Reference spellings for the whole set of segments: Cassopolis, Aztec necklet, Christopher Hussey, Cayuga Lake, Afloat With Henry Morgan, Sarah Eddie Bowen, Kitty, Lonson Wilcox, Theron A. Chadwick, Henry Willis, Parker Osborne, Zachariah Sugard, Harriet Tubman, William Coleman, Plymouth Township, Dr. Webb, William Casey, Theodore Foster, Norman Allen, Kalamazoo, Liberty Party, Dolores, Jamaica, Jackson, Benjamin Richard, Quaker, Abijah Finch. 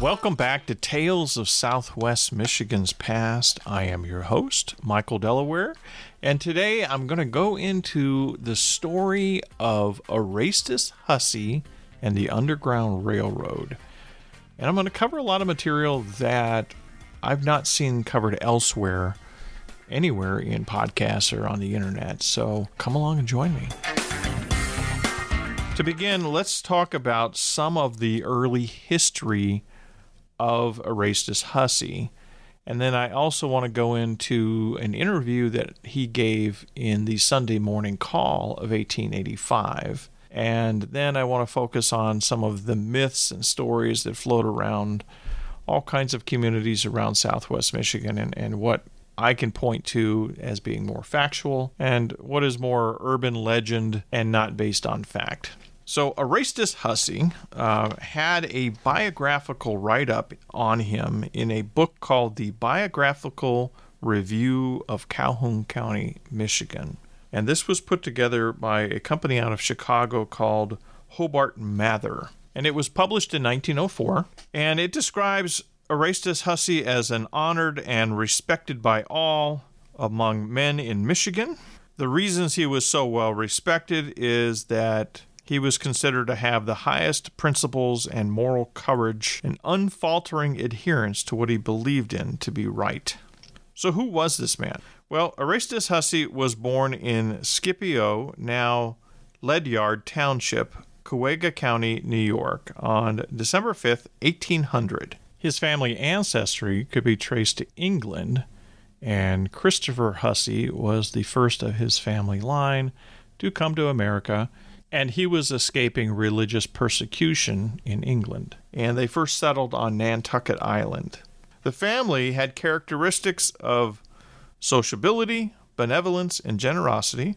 Welcome back to Tales of Southwest Michigan's Past. I am your host, Michael Delaware, and today I'm going to go into the story of Erastus Hussey and the Underground Railroad. And I'm going to cover a lot of material that I've not seen covered elsewhere, anywhere in podcasts or on the internet. So come along and join me. To begin, let's talk about some of the early history of Erastus Hussey. And then I also want to go into an interview that he gave in the Sunday Morning Call of 1885. And then I want to focus on some of the myths and stories that float around all kinds of communities around Southwest Michigan, and what I can point to as being more factual and what is more urban legend and not based on fact. So Erastus Hussey had a biographical write-up on him in a book called The Biographical Review of Calhoun County, Michigan. And this was put together by a company out of Chicago called Hobart Mather. And it was published in 1904. And it describes Erastus Hussey as an honored and respected by all among men in Michigan. The reasons he was so well respected is that he was considered to have the highest principles and moral courage and unfaltering adherence to what he believed in to be right. So who was this man? Well, Erastus Hussey was born in Scipio, now Ledyard Township, Cayuga County, New York, on December 5th, 1800. His family ancestry could be traced to England, and Christopher Hussey was the first of his family line to come to America, and he was escaping religious persecution in England. And they first settled on Nantucket Island. The family had characteristics of sociability, benevolence, and generosity,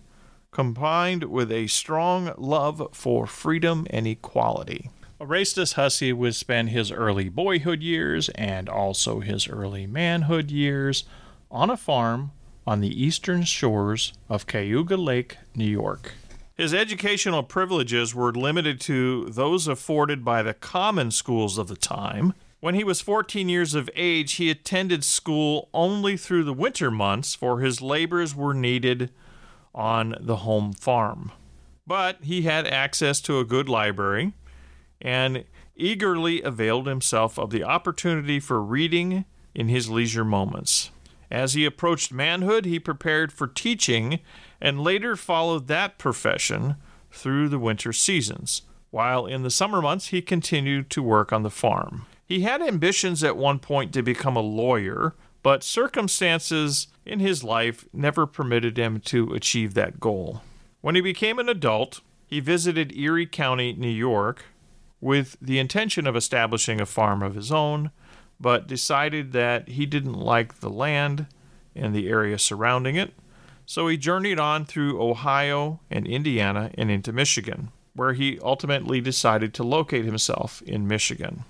combined with a strong love for freedom and equality. Erastus Hussey would spend his early boyhood years and also his early manhood years on a farm on the eastern shores of Cayuga Lake, New York. His educational privileges were limited to those afforded by the common schools of the time. When he was 14 years of age, he attended school only through the winter months, for his labors were needed on the home farm. But he had access to a good library and eagerly availed himself of the opportunity for reading in his leisure moments. As he approached manhood, he prepared for teaching and later followed that profession through the winter seasons, while in the summer months he continued to work on the farm. He had ambitions at one point to become a lawyer, but circumstances in his life never permitted him to achieve that goal. When he became an adult, he visited Erie County, New York, with the intention of establishing a farm of his own, but decided that he didn't like the land and the area surrounding it, so he journeyed on through Ohio and Indiana and into Michigan, where he ultimately decided to locate himself in Michigan.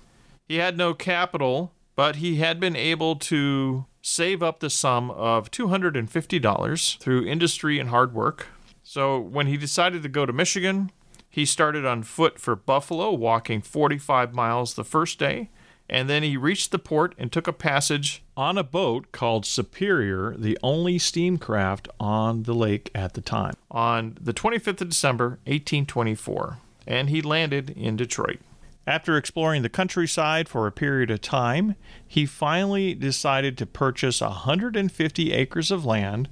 He had no capital, but he had been able to save up the sum of $250 through industry and hard work. So when he decided to go to Michigan, he started on foot for Buffalo, walking 45 miles the first day, and then he reached the port and took a passage on a boat called Superior, the only steam craft on the lake at the time, on the 25th of December, 1824, and he landed in Detroit. After exploring the countryside for a period of time, he finally decided to purchase 150 acres of land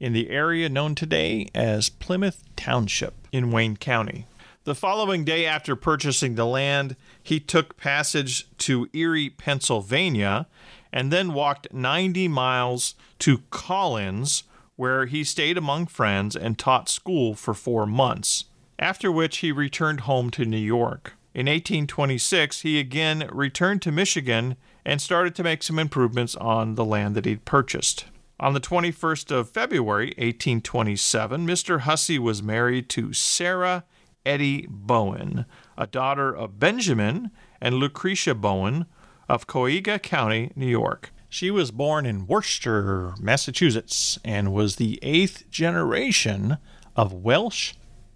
in the area known today as Plymouth Township in Wayne County. The following day after purchasing the land, he took passage to Erie, Pennsylvania, and then walked 90 miles to Collins, where he stayed among friends and taught school for 4 months, after which he returned home to New York. In 1826, he again returned to Michigan and started to make some improvements on the land that he'd purchased. On the 21st of February, 1827, Mr. Hussey was married to Sarah Eddie Bowen, a daughter of Benjamin and Lucretia Bowen of Cayuga County, New York. She was born in Worcester, Massachusetts, and was the 8th generation of Welsh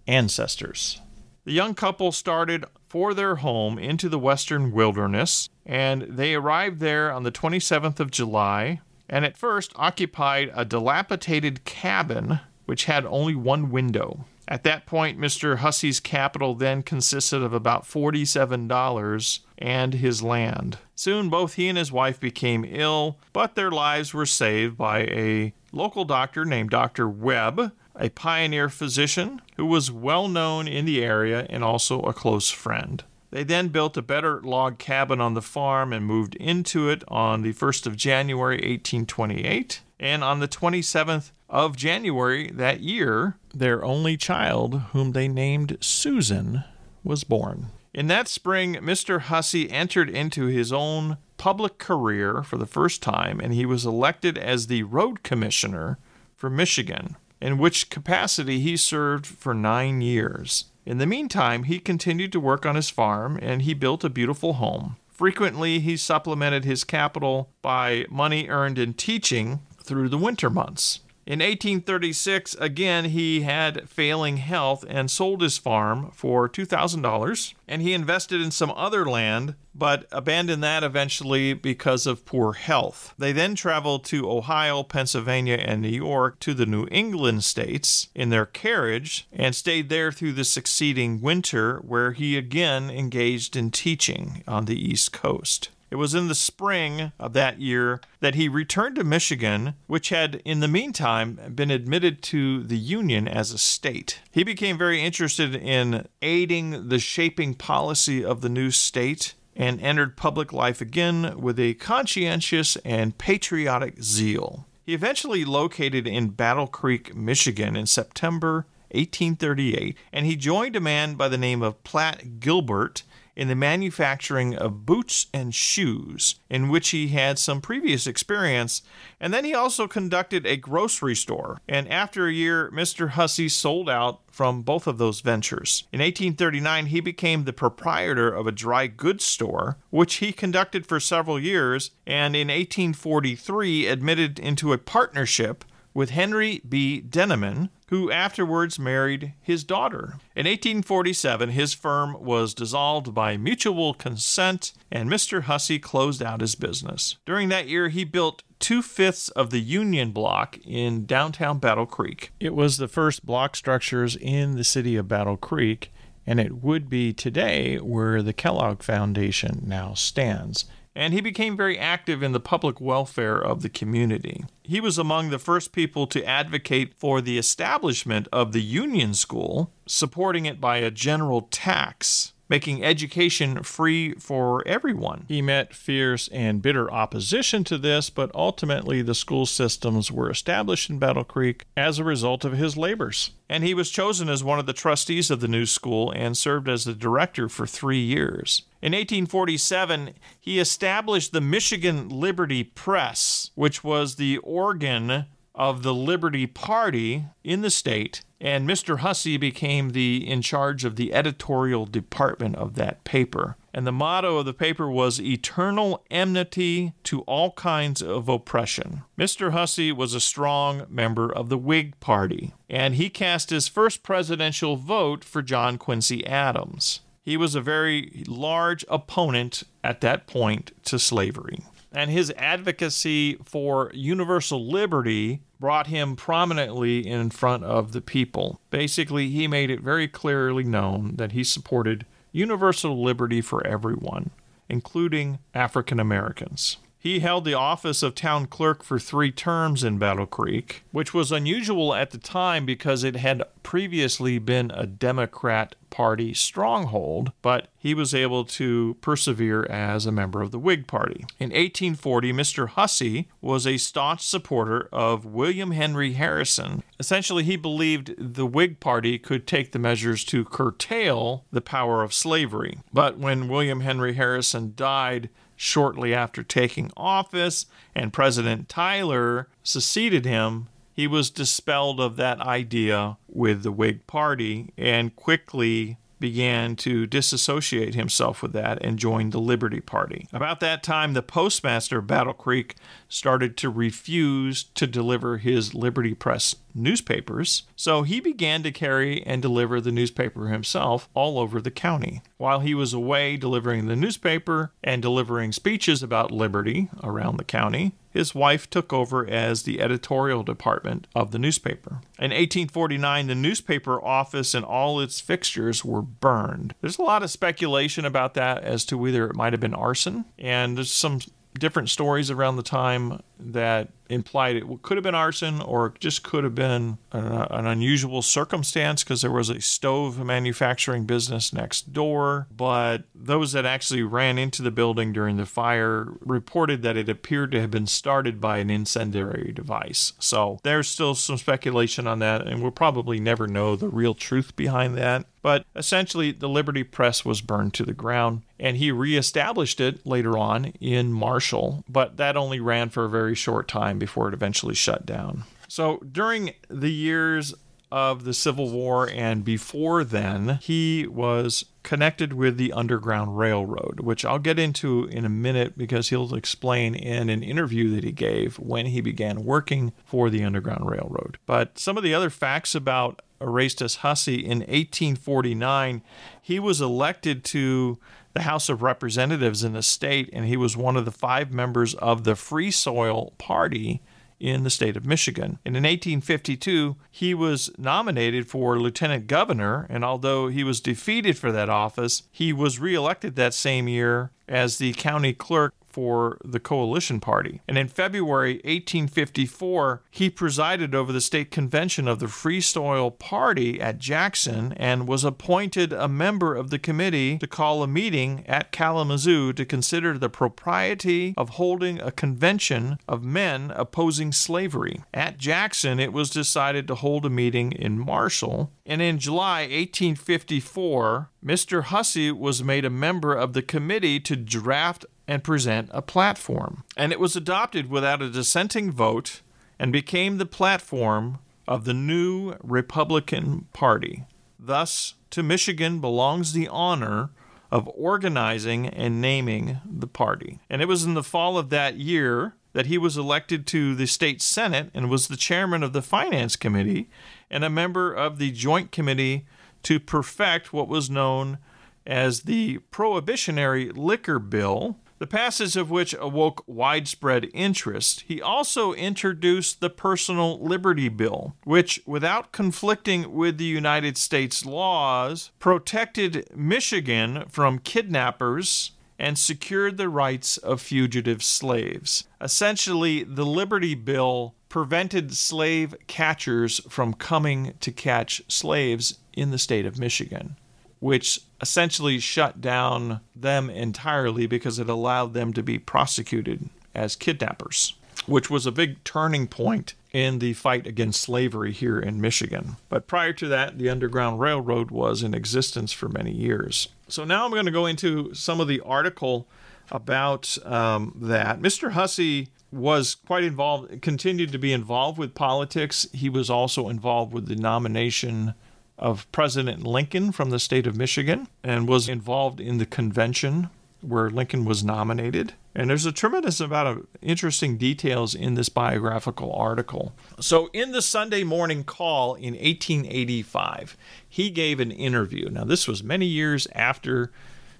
ancestors. The young couple started for their home into the western wilderness, and they arrived there on the 27th of July, and at first occupied a dilapidated cabin which had only one window. At that point, Mr. Hussey's capital then consisted of about $47 and his land. Soon, both he and his wife became ill, but their lives were saved by a local doctor named Dr. Webb, a pioneer physician who was well known in the area and also a close friend. They then built a better log cabin on the farm and moved into it on the 1st of January, 1828. And on the 27th of January that year, their only child, whom they named Susan, was born. In that spring, Mr. Hussey entered into his own public career for the first time, and he was elected as the road commissioner for Michigan, in which capacity he served for 9 years. In the meantime, he continued to work on his farm, and he built a beautiful home. Frequently, he supplemented his capital by money earned in teaching through the winter months. In 1836, again, he had failing health and sold his farm for $2,000, and he invested in some other land, but abandoned that eventually because of poor health. They then traveled to Ohio, Pennsylvania, and New York, to the New England states in their carriage, and stayed there through the succeeding winter, where he again engaged in teaching on the East Coast. It was in the spring of that year that he returned to Michigan, which had, in the meantime, been admitted to the Union as a state. He became very interested in aiding the shaping policy of the new state and entered public life again with a conscientious and patriotic zeal. He eventually located in Battle Creek, Michigan in September 1838, and he joined a man by the name of Platt Gilbert in the manufacturing of boots and shoes, in which he had some previous experience, and then he also conducted a grocery store. And after a year, Mr. Hussey sold out from both of those ventures. In 1839, he became the proprietor of a dry goods store, which he conducted for several years, and in 1843 admitted into a partnership with Henry B. Denneman, who afterwards married his daughter. In 1847, his firm was dissolved by mutual consent, and Mr. Hussey closed out his business. During that year, he built 2/5 of the Union Block in downtown Battle Creek. It was the first block structures in the city of Battle Creek, and it would be today where the Kellogg Foundation now stands. And he became very active in the public welfare of the community. He was among the first people to advocate for the establishment of the Union School, supporting it by a general tax, making education free for everyone. He met fierce and bitter opposition to this, but ultimately the school systems were established in Battle Creek as a result of his labors. And he was chosen as one of the trustees of the new school and served as the director for 3 years. In 1847, he established the Michigan Liberty Press, which was the organ of the Liberty Party in the state, and Mr. Hussey became in charge of the editorial department of that paper. And the motto of the paper was eternal enmity to all kinds of oppression. Mr. Hussey was a strong member of the Whig Party, and he cast his first presidential vote for John Quincy Adams. He was a very large opponent at that point to slavery, and his advocacy for universal liberty brought him prominently in front of the people. Basically, he made it very clearly known that he supported universal liberty for everyone, including African Americans. He held the office of town clerk for 3 terms in Battle Creek, which was unusual at the time because it had previously been a Democrat Party stronghold, but he was able to persevere as a member of the Whig Party. In 1840, Mr. Hussey was a staunch supporter of William Henry Harrison. Essentially, he believed the Whig Party could take the measures to curtail the power of slavery. But when William Henry Harrison died, shortly after taking office, and President Tyler succeeded him, he was dispelled of that idea with the Whig Party and quickly began to disassociate himself with that and joined the Liberty Party. About that time, the postmaster of Battle Creek started to refuse to deliver his Liberty Press newspapers, so he began to carry and deliver the newspaper himself all over the county. While he was away delivering the newspaper and delivering speeches about liberty around the county, his wife took over as the editorial department of the newspaper. In 1849, the newspaper office and all its fixtures were burned. There's a lot of speculation about that as to whether it might have been arson, and there's some different stories around the time that implied it could have been arson or just could have been an unusual circumstance because there was a stove manufacturing business next door. But those that actually ran into the building during the fire reported that it appeared to have been started by an incendiary device. So there's still some speculation on that, and we'll probably never know the real truth behind that. But essentially, the Liberty Press was burned to the ground, and he reestablished it later on in Marshall, but that only ran for a very short time before it eventually shut down. So during the years of the Civil War and before then, he was connected with the Underground Railroad, which I'll get into in a minute because he'll explain in an interview that he gave when he began working for the Underground Railroad. But some of the other facts about Erastus Hussey: in 1849, he was elected to the House of Representatives in the state, and he was one of the 5 members of the Free Soil Party in the state of Michigan. And in 1852, he was nominated for lieutenant governor, and although he was defeated for that office, he was reelected that same year as the county clerk for the Coalition Party. And in February 1854, he presided over the state convention of the Free Soil Party at Jackson and was appointed a member of the committee to call a meeting at Kalamazoo to consider the propriety of holding a convention of men opposing slavery. At Jackson, it was decided to hold a meeting in Marshall. And in July 1854, Mr. Hussey was made a member of the committee to draft and present a platform. And it was adopted without a dissenting vote and became the platform of the new Republican Party. Thus, to Michigan belongs the honor of organizing and naming the party. And it was in the fall of that year that he was elected to the state Senate and was the chairman of the Finance Committee and a member of the Joint Committee to perfect what was known as the Prohibitionary Liquor Bill, the passage of which awoke widespread interest. He also introduced the Personal Liberty Bill, which, without conflicting with the United States laws, protected Michigan from kidnappers and secured the rights of fugitive slaves. Essentially, the Liberty Bill prevented slave catchers from coming to catch slaves in the state of Michigan, which essentially shut down them entirely because it allowed them to be prosecuted as kidnappers, which was a big turning point in the fight against slavery here in Michigan. But prior to that, the Underground Railroad was in existence for many years. So now I'm going to go into some of the article about that. Mr. Hussey was quite involved, continued to be involved with politics. He was also involved with the nomination of President Lincoln from the state of Michigan and was involved in the convention where Lincoln was nominated. And there's a tremendous amount of interesting details in this biographical article. So in the Sunday Morning Call in 1885, he gave an interview. Now, this was many years after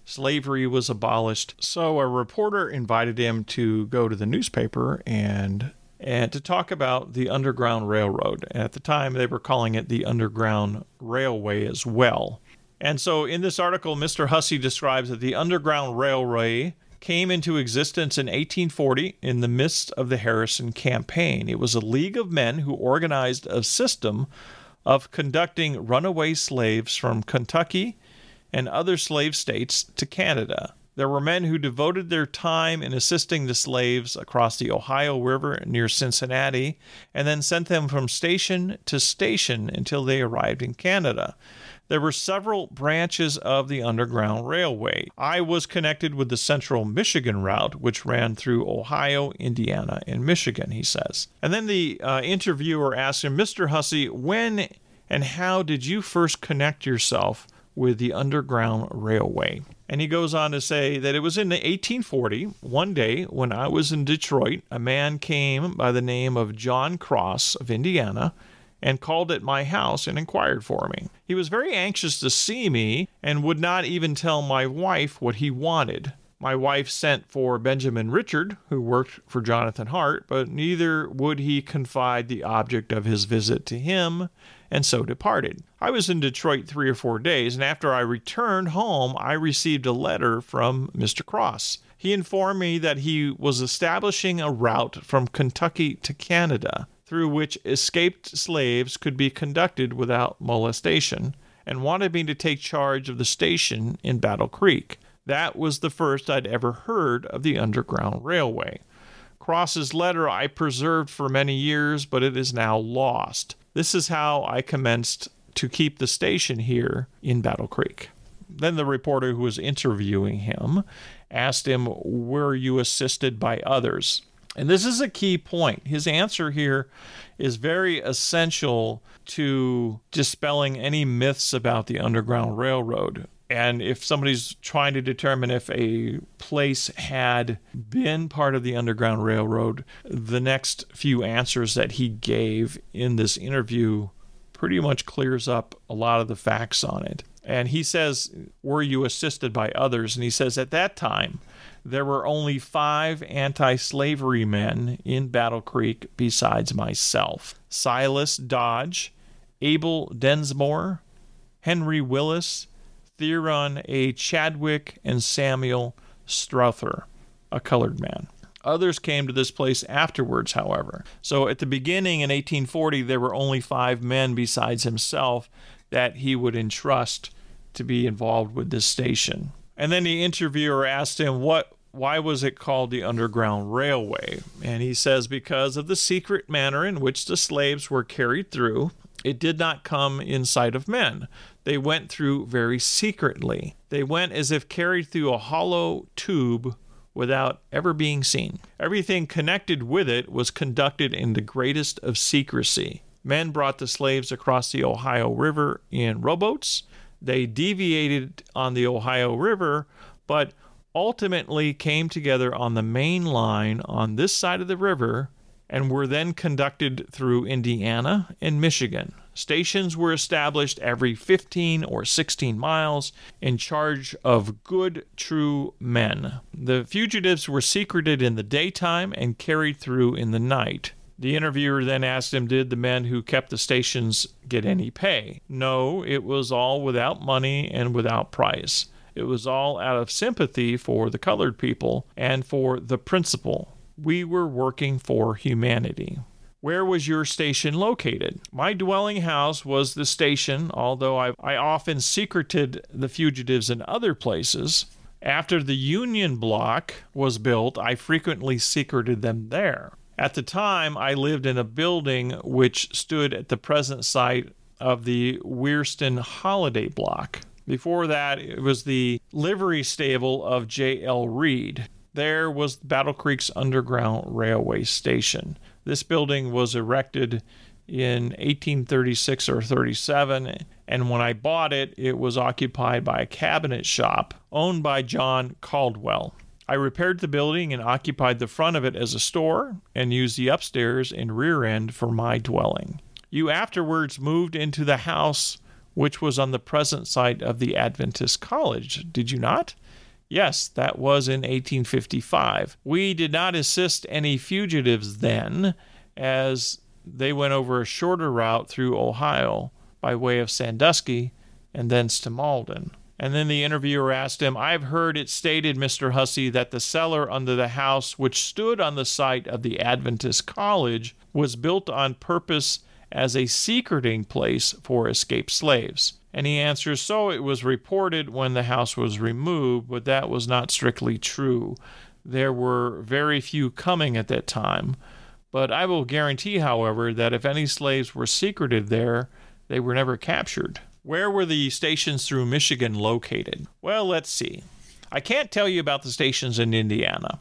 slavery was abolished. So a reporter invited him to go to the newspaper and to talk about the Underground Railroad. And at the time, they were calling it the Underground Railway as well. And so in this article, Mr. Hussey describes that the Underground Railway came into existence in 1840 in the midst of the Harrison campaign. It was a league of men who organized a system of conducting runaway slaves from Kentucky and other slave states to Canada. There were men who devoted their time in assisting the slaves across the Ohio River near Cincinnati and then sent them from station to station until they arrived in Canada. There were several branches of the Underground Railway. I was connected with the Central Michigan route, which ran through Ohio, Indiana, and Michigan, he says. And then the interviewer asked him, Mr. Hussey, when and how did you first connect yourself with the Underground Railway? And he goes on to say that it was in 1840, one day when I was in Detroit, a man came by the name of John Cross of Indiana and called at my house and inquired for me. He was very anxious to see me and would not even tell my wife what he wanted. My wife sent for Benjamin Richard, who worked for Jonathan Hart, but neither would he confide the object of his visit to him, and so departed. I was in Detroit 3 or 4 days, and after I returned home, I received a letter from Mr. Cross. He informed me that he was establishing a route from Kentucky to Canada, through which escaped slaves could be conducted without molestation, and wanted me to take charge of the station in Battle Creek. That was the first I'd ever heard of the Underground Railway. Cross's letter I preserved for many years, but it is now lost. This is how I commenced to keep the station here in Battle Creek. Then the reporter who was interviewing him asked him, "Were you assisted by others?" And this is a key point. His answer here is very essential to dispelling any myths about the Underground Railroad. And if somebody's trying to determine if a place had been part of the Underground Railroad, the next few answers that he gave in this interview pretty much clears up a lot of the facts on it. And he says, "Were you assisted by others?" And he says, "At that time, there were only 5 anti-slavery men in Battle Creek besides myself: Silas Dodge, Abel Densmore, Henry Willis, Theron A. Chadwick, and Samuel Strother, a colored man. Others came to this place afterwards, however." So at the beginning in 1840, there were only 5 men besides himself that he would entrust to be involved with this station. And then the interviewer asked him, why was it called the Underground Railway? And he says, because of the secret manner in which the slaves were carried through. It did not come in sight of men. They went through very secretly. They went as if carried through a hollow tube without ever being seen. Everything connected with it was conducted in the greatest of secrecy. Men brought the slaves across the Ohio River in rowboats. They deviated on the Ohio River, but ultimately came together on the main line on this side of the river, and were then conducted through Indiana and Michigan. Stations were established every 15 or 16 miles in charge of good, true men. The fugitives were secreted in the daytime and carried through in the night. The interviewer then asked him, did the men who kept the stations get any pay? No, it was all without money and without price. It was all out of sympathy for the colored people and for the principle. We were working for humanity. Where was your station located? My dwelling house was the station, although I often secreted the fugitives in other places. After the Union Block was built, I frequently secreted them there. At the time, I lived in a building which stood at the present site of the Wearston Holiday Block. Before that, it was the livery stable of J.L. Reed. There was Battle Creek's Underground Railway Station. This building was erected in 1836 or 37, and when I bought it, it was occupied by a cabinet shop owned by John Caldwell. I repaired the building and occupied the front of it as a store and used the upstairs and rear end for my dwelling. You afterwards moved into the house which was on the present site of the Adventist College, did you not? Yes, that was in 1855. We did not assist any fugitives then, as they went over a shorter route through Ohio by way of Sandusky and thence to Malden. And then the interviewer asked him, I've heard it stated, Mr. Hussey, that the cellar under the house which stood on the site of the Adventist College was built on purpose as a secreting place for escaped slaves. And he answers, so it was reported when the house was removed, but that was not strictly true. There were very few coming at that time. But I will guarantee, however, that if any slaves were secreted there, they were never captured. Where were the stations through Michigan located? Well, let's see. I can't tell you about the stations in Indiana.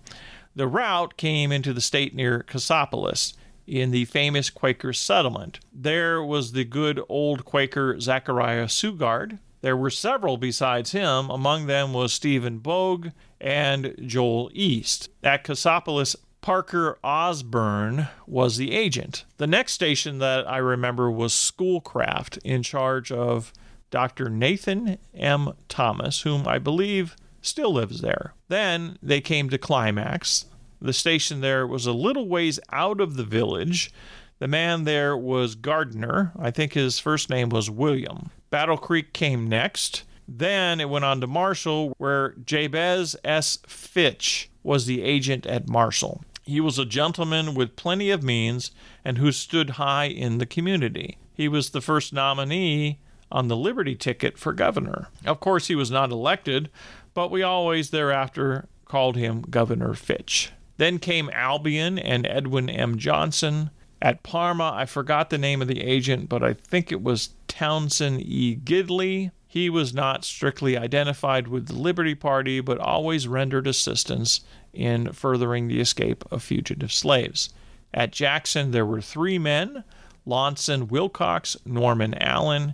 The route came into the state near Cassopolis, in the famous Quaker settlement. There was the good old Quaker Zachariah Sugard. There were several besides him. Among them was Stephen Bogue and Joel East. At Cassopolis, Parker Osborne was the agent. The next station that I remember was Schoolcraft, in charge of Dr. Nathan M. Thomas, whom I believe still lives there. Then they came to Climax. The station there was a little ways out of the village. The man there was Gardner. I think his first name was William. Battle Creek came next. Then it went on to Marshall, where Jabez S. Fitch was the agent at Marshall. He was a gentleman with plenty of means and who stood high in the community. He was the first nominee on the Liberty ticket for governor. Of course, he was not elected, but we always thereafter called him Governor Fitch. Then came Albion and Edwin M. Johnson. At Parma, I forgot the name of the agent, but I think it was Townsend E. Gidley. He was not strictly identified with the Liberty Party, but always rendered assistance in furthering the escape of fugitive slaves. At Jackson, there were three men: Lonson Wilcox, Norman Allen,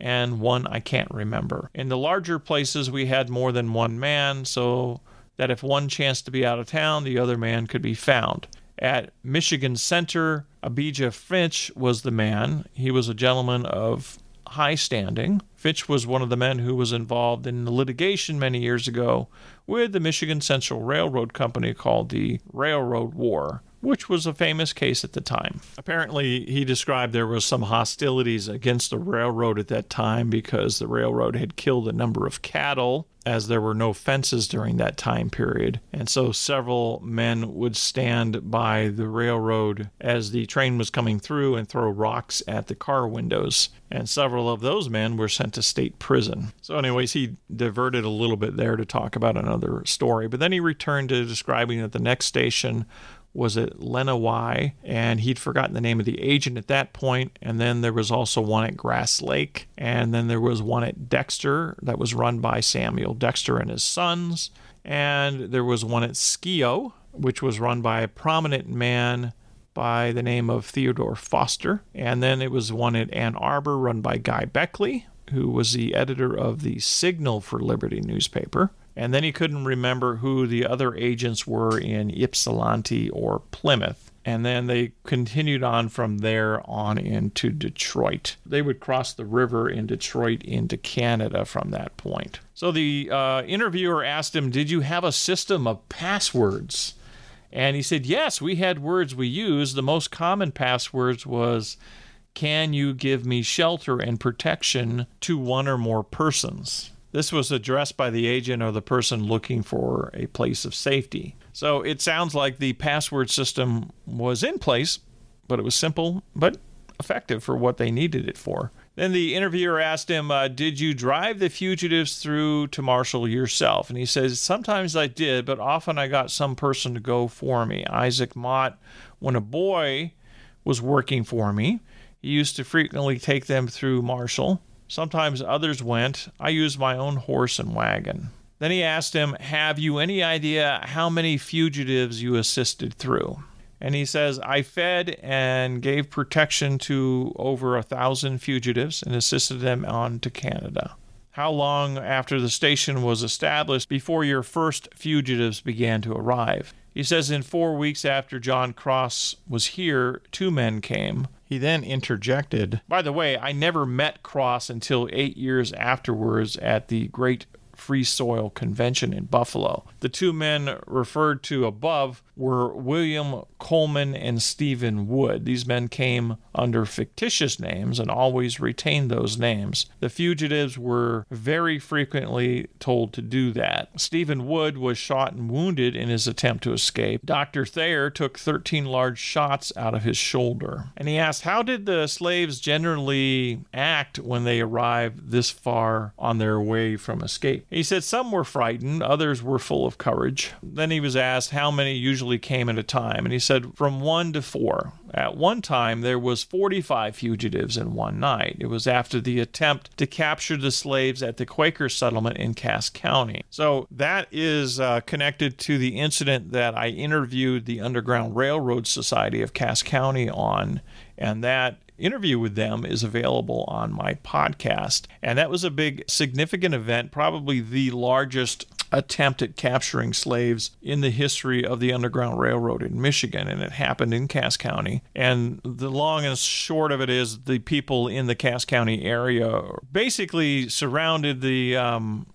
and one I can't remember. In the larger places, we had more than one man, so that if one chanced to be out of town, the other man could be found. At Michigan Center, Abijah Finch was the man. He was a gentleman of high standing. Fitch was one of the men who was involved in the litigation many years ago with the Michigan Central Railroad Company called the Railroad War, which was a famous case at the time. Apparently, he described there was some hostilities against the railroad at that time because the railroad had killed a number of cattle, as there were no fences during that time period. And so several men would stand by the railroad as the train was coming through and throw rocks at the car windows. And several of those men were sent to state prison. So anyways, he diverted a little bit there to talk about another story. But then he returned to describing that the next station was at Lenawai, and he'd forgotten the name of the agent at that point. And then there was also one at Grass Lake, and then there was one at Dexter that was run by Samuel Dexter and his sons, and there was one at Scipio, which was run by a prominent man by the name of Theodore Foster, and then it was one at Ann Arbor run by Guy Beckley, who was the editor of the Signal for Liberty newspaper. And then he couldn't remember who the other agents were in Ypsilanti or Plymouth. And then they continued on from there on into Detroit. They would cross the river in Detroit into Canada from that point. So the interviewer asked him, "Did you have a system of passwords?" And he said, "Yes, we had words we used. The most common passwords was, 'Can you give me shelter and protection to one or more persons?'" This was addressed by the agent or the person looking for a place of safety. So it sounds like the password system was in place, but it was simple but effective for what they needed it for. Then the interviewer asked him, "Did you drive the fugitives through to Marshall yourself?" And he says, "Sometimes I did, but often I got some person to go for me. Isaac Mott, when a boy, was working for me. He used to frequently take them through Marshall. Sometimes others went. I used my own horse and wagon." Then he asked him, "Have you any idea how many fugitives you assisted through?" And he says, "I fed and gave protection to over 1,000 fugitives and assisted them on to Canada." "How long after the station was established before your first fugitives began to arrive?" He says, "In 4 weeks after John Cross was here, 2 men came." He then interjected, "By the way, I never met Cross until 8 years afterwards at the Great Free Soil Convention in Buffalo." The 2 men referred to above were William Coleman and Stephen Wood. These men came under fictitious names and always retained those names. The fugitives were very frequently told to do that. Stephen Wood was shot and wounded in his attempt to escape. Dr. Thayer took 13 large shots out of his shoulder. And he asked, "How did the slaves generally act when they arrived this far on their way from escape?" He said, "Some were frightened, others were full of courage." Then he was asked how many usually came at a time, and he said, "From 1 to 4. At one time, there was 45 fugitives in one night. It was after the attempt to capture the slaves at the Quaker settlement in Cass County." So that is connected to the incident that I interviewed the Underground Railroad Society of Cass County on, and that interview with them is available on my podcast. And that was a big, significant event, probably the largest attempt at capturing slaves in the history of the Underground Railroad in Michigan, and it happened in Cass County. And the long and short of it is the people in the Cass County area basically surrounded the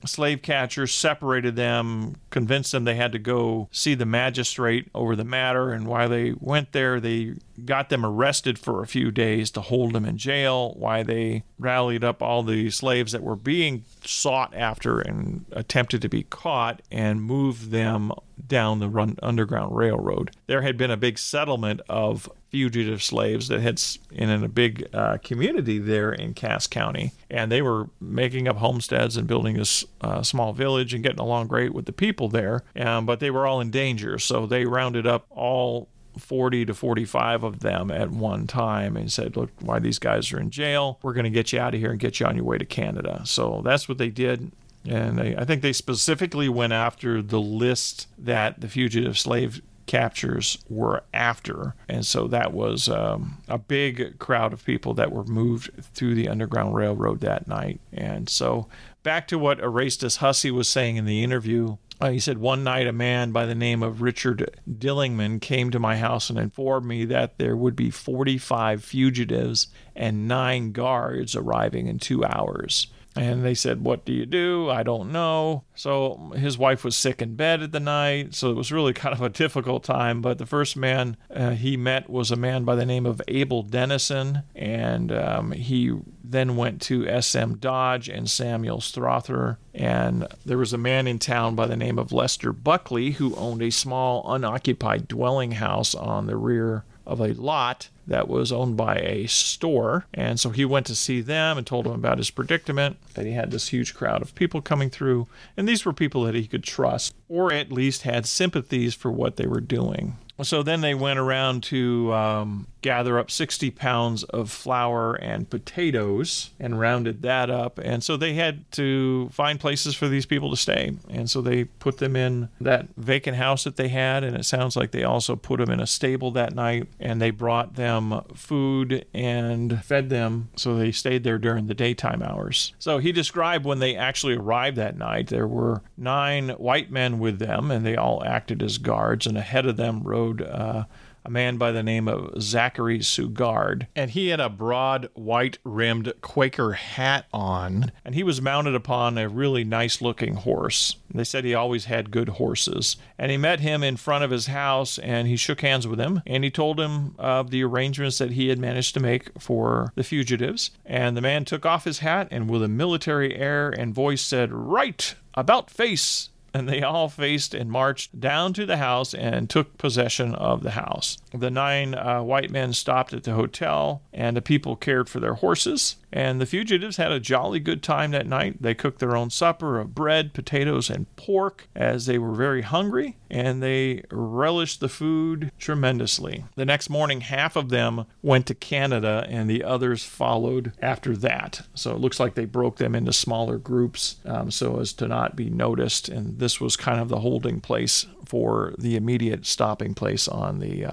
slave catchers, separated them, convinced them they had to go see the magistrate over the matter. And while they went there, they got them arrested for a few days to hold them in jail, while they rallied up all the slaves that were being sought after and attempted to be caught and moved them down the Underground Railroad. There had been a big settlement of fugitive slaves that had in a big community there in Cass County, and they were making up homesteads and building this small village and getting along great with the people there, but they were all in danger, so they rounded up all 40 to 45 of them at one time and said, look, why these guys are in jail, we're going to get you out of here and get you on your way to Canada. So that's what they did. And I think they specifically went after the list that the fugitive slave captures were after. And so that was a big crowd of people that were moved through the Underground Railroad that night. And so back to what Erastus Hussey was saying in the interview, he said, one night a man by the name of Richard Dillingman came to my house and informed me that there would be 45 fugitives and 9 guards arriving in 2 hours. And they said, what do you do? I don't know. So his wife was sick in bed at the night, so it was really kind of a difficult time. But the first man he met was a man by the name of Abel Dennison, and he then went to S.M. Dodge and Samuel Strother. And there was a man in town by the name of Lester Buckley who owned a small unoccupied dwelling house on the rear of a lot that was owned by a store. And so he went to see them and told them about his predicament, that he had this huge crowd of people coming through. And these were people that he could trust, or at least had sympathies for what they were doing. So then they went around to gather up 60 pounds of flour and potatoes and rounded that up. And so they had to find places for these people to stay. And so they put them in that vacant house that they had. And it sounds like they also put them in a stable that night. And they brought them food and fed them. So they stayed there during the daytime hours. So he described when they actually arrived that night, there were 9 white men with them. And they all acted as guards. And ahead of them rode a man by the name of Zachariah Sugard, and he had a broad white-rimmed Quaker hat on, and he was mounted upon a really nice-looking horse. They said he always had good horses, and he met him in front of his house, and he shook hands with him, and he told him of the arrangements that he had managed to make for the fugitives. And the man took off his hat and with a military air and voice said, "Right, about face!" And they all faced and marched down to the house and took possession of the house. The 9 white men stopped at the hotel, and the people cared for their horses. And the fugitives had a jolly good time that night. They cooked their own supper of bread, potatoes, and pork, as they were very hungry, and they relished the food tremendously. The next morning, half of them went to Canada, and the others followed after that. So it looks like they broke them into smaller groups so as to not be noticed. And this was kind of the holding place for the immediate stopping place on the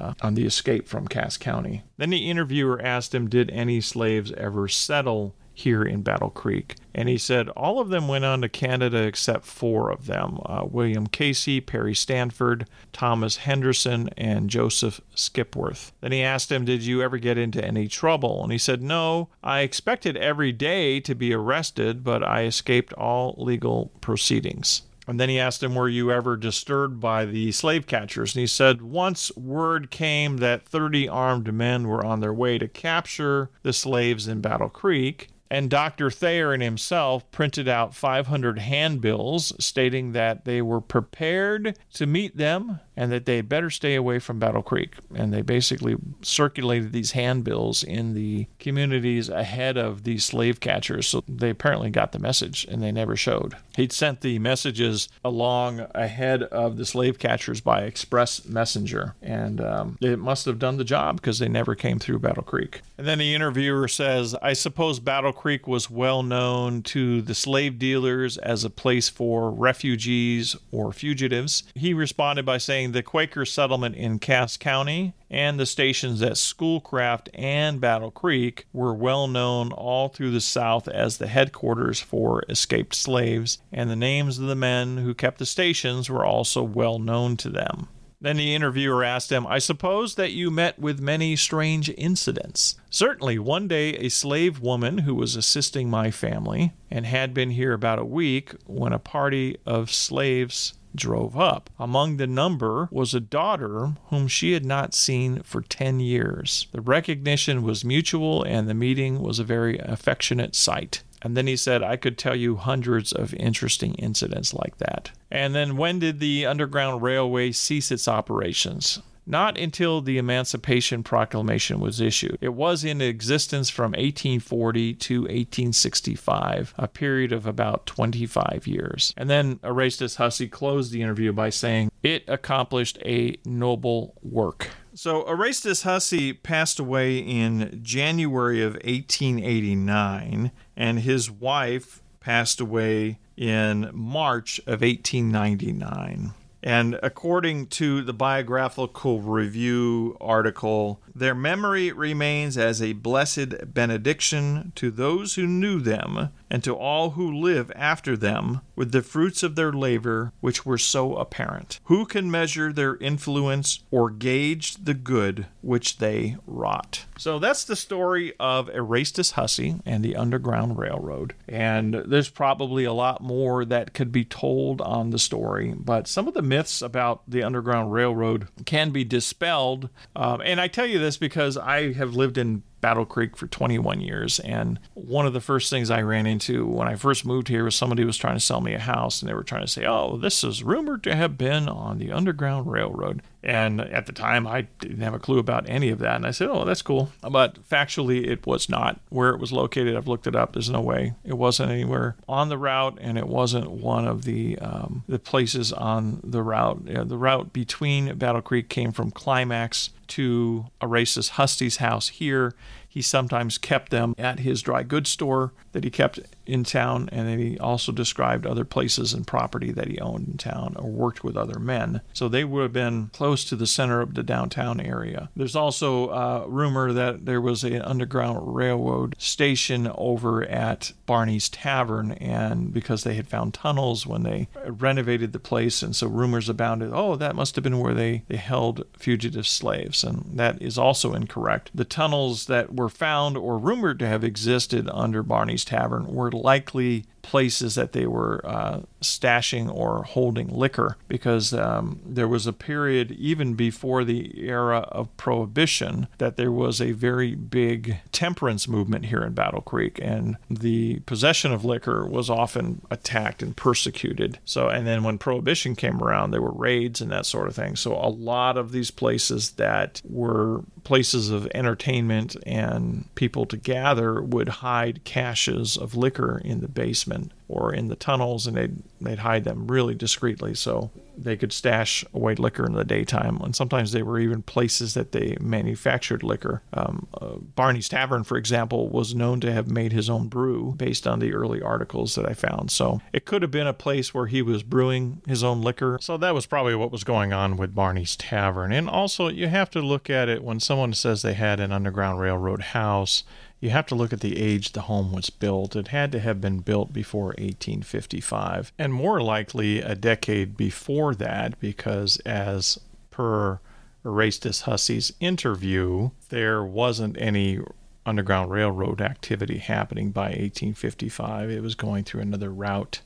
escape from Cass County. Then the interviewer asked him, did any slaves ever settle here in Battle Creek? And he said, all of them went on to Canada except 4 of them, William Casey, Perry Stanford, Thomas Henderson, and Joseph Skipworth. Then he asked him, did you ever get into any trouble? And he said, no, I expected every day to be arrested, but I escaped all legal proceedings. And then he asked him, were you ever disturbed by the slave catchers? And he said, once word came that 30 armed men were on their way to capture the slaves in Battle Creek, and Dr. Thayer and himself printed out 500 handbills stating that they were prepared to meet them and that they had better stay away from Battle Creek. And they basically circulated these handbills in the communities ahead of these slave catchers. So they apparently got the message, and they never showed. He'd sent the messages along ahead of the slave catchers by express messenger. And it must have done the job, because they never came through Battle Creek. And then the interviewer says, I suppose Battle Creek Creek was well known to the slave dealers as a place for refugees or fugitives. He responded by saying the Quaker settlement in Cass County and the stations at Schoolcraft and Battle Creek were well known all through the South as the headquarters for escaped slaves, and the names of the men who kept the stations were also well known to them. Then the interviewer asked him, I suppose that you met with many strange incidents. Certainly, one day a slave woman who was assisting my family and had been here about a week when a party of slaves drove up. Among the number was a daughter whom she had not seen for 10 years. The recognition was mutual and the meeting was a very affectionate sight. And then he said, I could tell you hundreds of interesting incidents like that. And then when did the Underground Railway cease its operations? Not until the Emancipation Proclamation was issued. It was in existence from 1840 to 1865, a period of about 25 years. And then Erastus Hussey closed the interview by saying, it accomplished a noble work. So Erastus Hussey passed away in January of 1889, and his wife passed away in March of 1899. And according to the Biographical Review article, their memory remains as a blessed benediction to those who knew them and to all who live after them with the fruits of their labor which were so apparent. Who can measure their influence or gauge the good which they wrought? So that's the story of Erastus Hussey and the Underground Railroad. And there's probably a lot more that could be told on the story, but some of the myths about the Underground Railroad can be dispelled. And I tell you this because I have lived in Battle Creek for 21 years, and one of the first things I ran into when I first moved here was somebody was trying to sell me a house, and they were trying to say, oh, this is rumored to have been on the Underground Railroad. And at the time, I didn't have a clue about any of that, and I said, oh, that's cool. But factually, it was not. Where it was located, I've looked it up. There's no way. It wasn't anywhere on the route, and it wasn't one of the places on the route. The route between Battle Creek came from Climax to Erastus Hussey's house here. He sometimes kept them at his dry goods store that he kept in town, and then he also described other places and property that he owned in town or worked with other men. So they would have been close to the center of the downtown area. There's also a rumor that there was an Underground Railroad station over at Barney's Tavern, and because they had found tunnels when they renovated the place, and so rumors abounded, oh, that must have been where they held fugitive slaves, and that is also incorrect. The tunnels that were found or rumored to have existed under Barney's Tavern were likely places that they were stashing or holding liquor, because there was a period even before the era of Prohibition that there was a very big temperance movement here in Battle Creek, and the possession of liquor was often attacked and persecuted. So, and then when Prohibition came around, there were raids and that sort of thing. So a lot of these places that were places of entertainment and people to gather would hide caches of liquor in the basement or in the tunnels, and they'd hide them really discreetly so they could stash away liquor in the daytime. And sometimes they were even places that they manufactured liquor. Barney's Tavern, for example, was known to have made his own brew based on the early articles that I found. So it could have been a place where he was brewing his own liquor. So that was probably what was going on with Barney's Tavern. And also, you have to look at it when someone says they had an Underground Railroad house. You have to look at the age the home was built. It had to have been built before 1855, and more likely a decade before that, because as per Erastus Hussey's interview, there wasn't any Underground Railroad activity happening by 1855. It was going through another route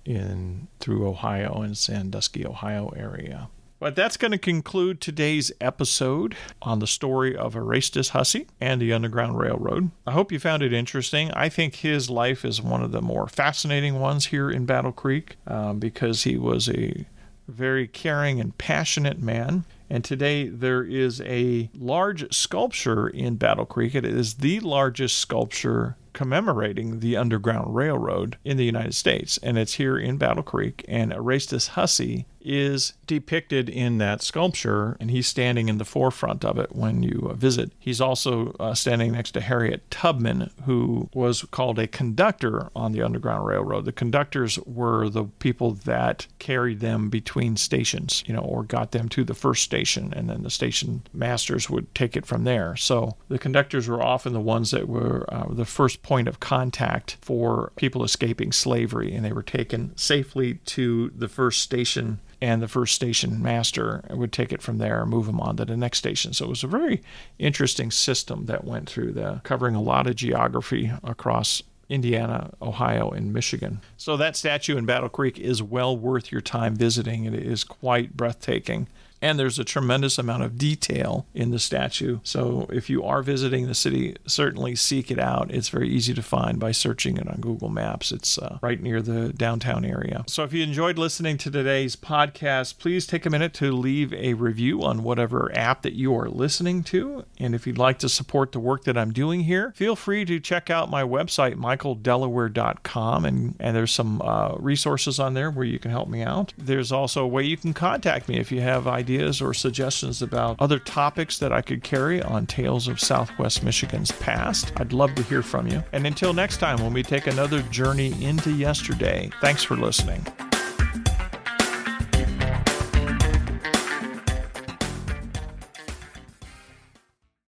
through Ohio and Sandusky, Ohio area. But that's going to conclude today's episode on the story of Erastus Hussey and the Underground Railroad. I hope you found it interesting. I think his life is one of the more fascinating ones here in Battle Creek because he was a very caring and passionate man. And today there is a large sculpture in Battle Creek. It is the largest sculpture commemorating the Underground Railroad in the United States, and it's here in Battle Creek. And Erastus Hussey is depicted in that sculpture, and he's standing in the forefront of it when you visit. He's also standing next to Harriet Tubman, who was called a conductor on the Underground Railroad. The conductors were the people that carried them between stations, you know, or got them to the first station, and then the station masters would take it from there. So the conductors were often the ones that were the first point of contact for people escaping slavery, and they were taken safely to the first station, and the first station master would take it from there and move them on to the next station. So it was a very interesting system that went through, the covering a lot of geography across Indiana, Ohio, and Michigan. So that statue in Battle Creek is well worth your time visiting. It is quite breathtaking. And there's a tremendous amount of detail in the statue. So if you are visiting the city, certainly seek it out. It's very easy to find by searching it on Google Maps. It's right near the downtown area. So if you enjoyed listening to today's podcast, please take a minute to leave a review on whatever app that you are listening to. And if you'd like to support the work that I'm doing here, feel free to check out my website, michaeldelaware.com. And there's some resources on there where you can help me out. There's also a way you can contact me if you have ideas or suggestions about other topics that I could carry on Tales of Southwest Michigan's Past. I'd love to hear from you. And until next time, when we take another journey into yesterday, thanks for listening.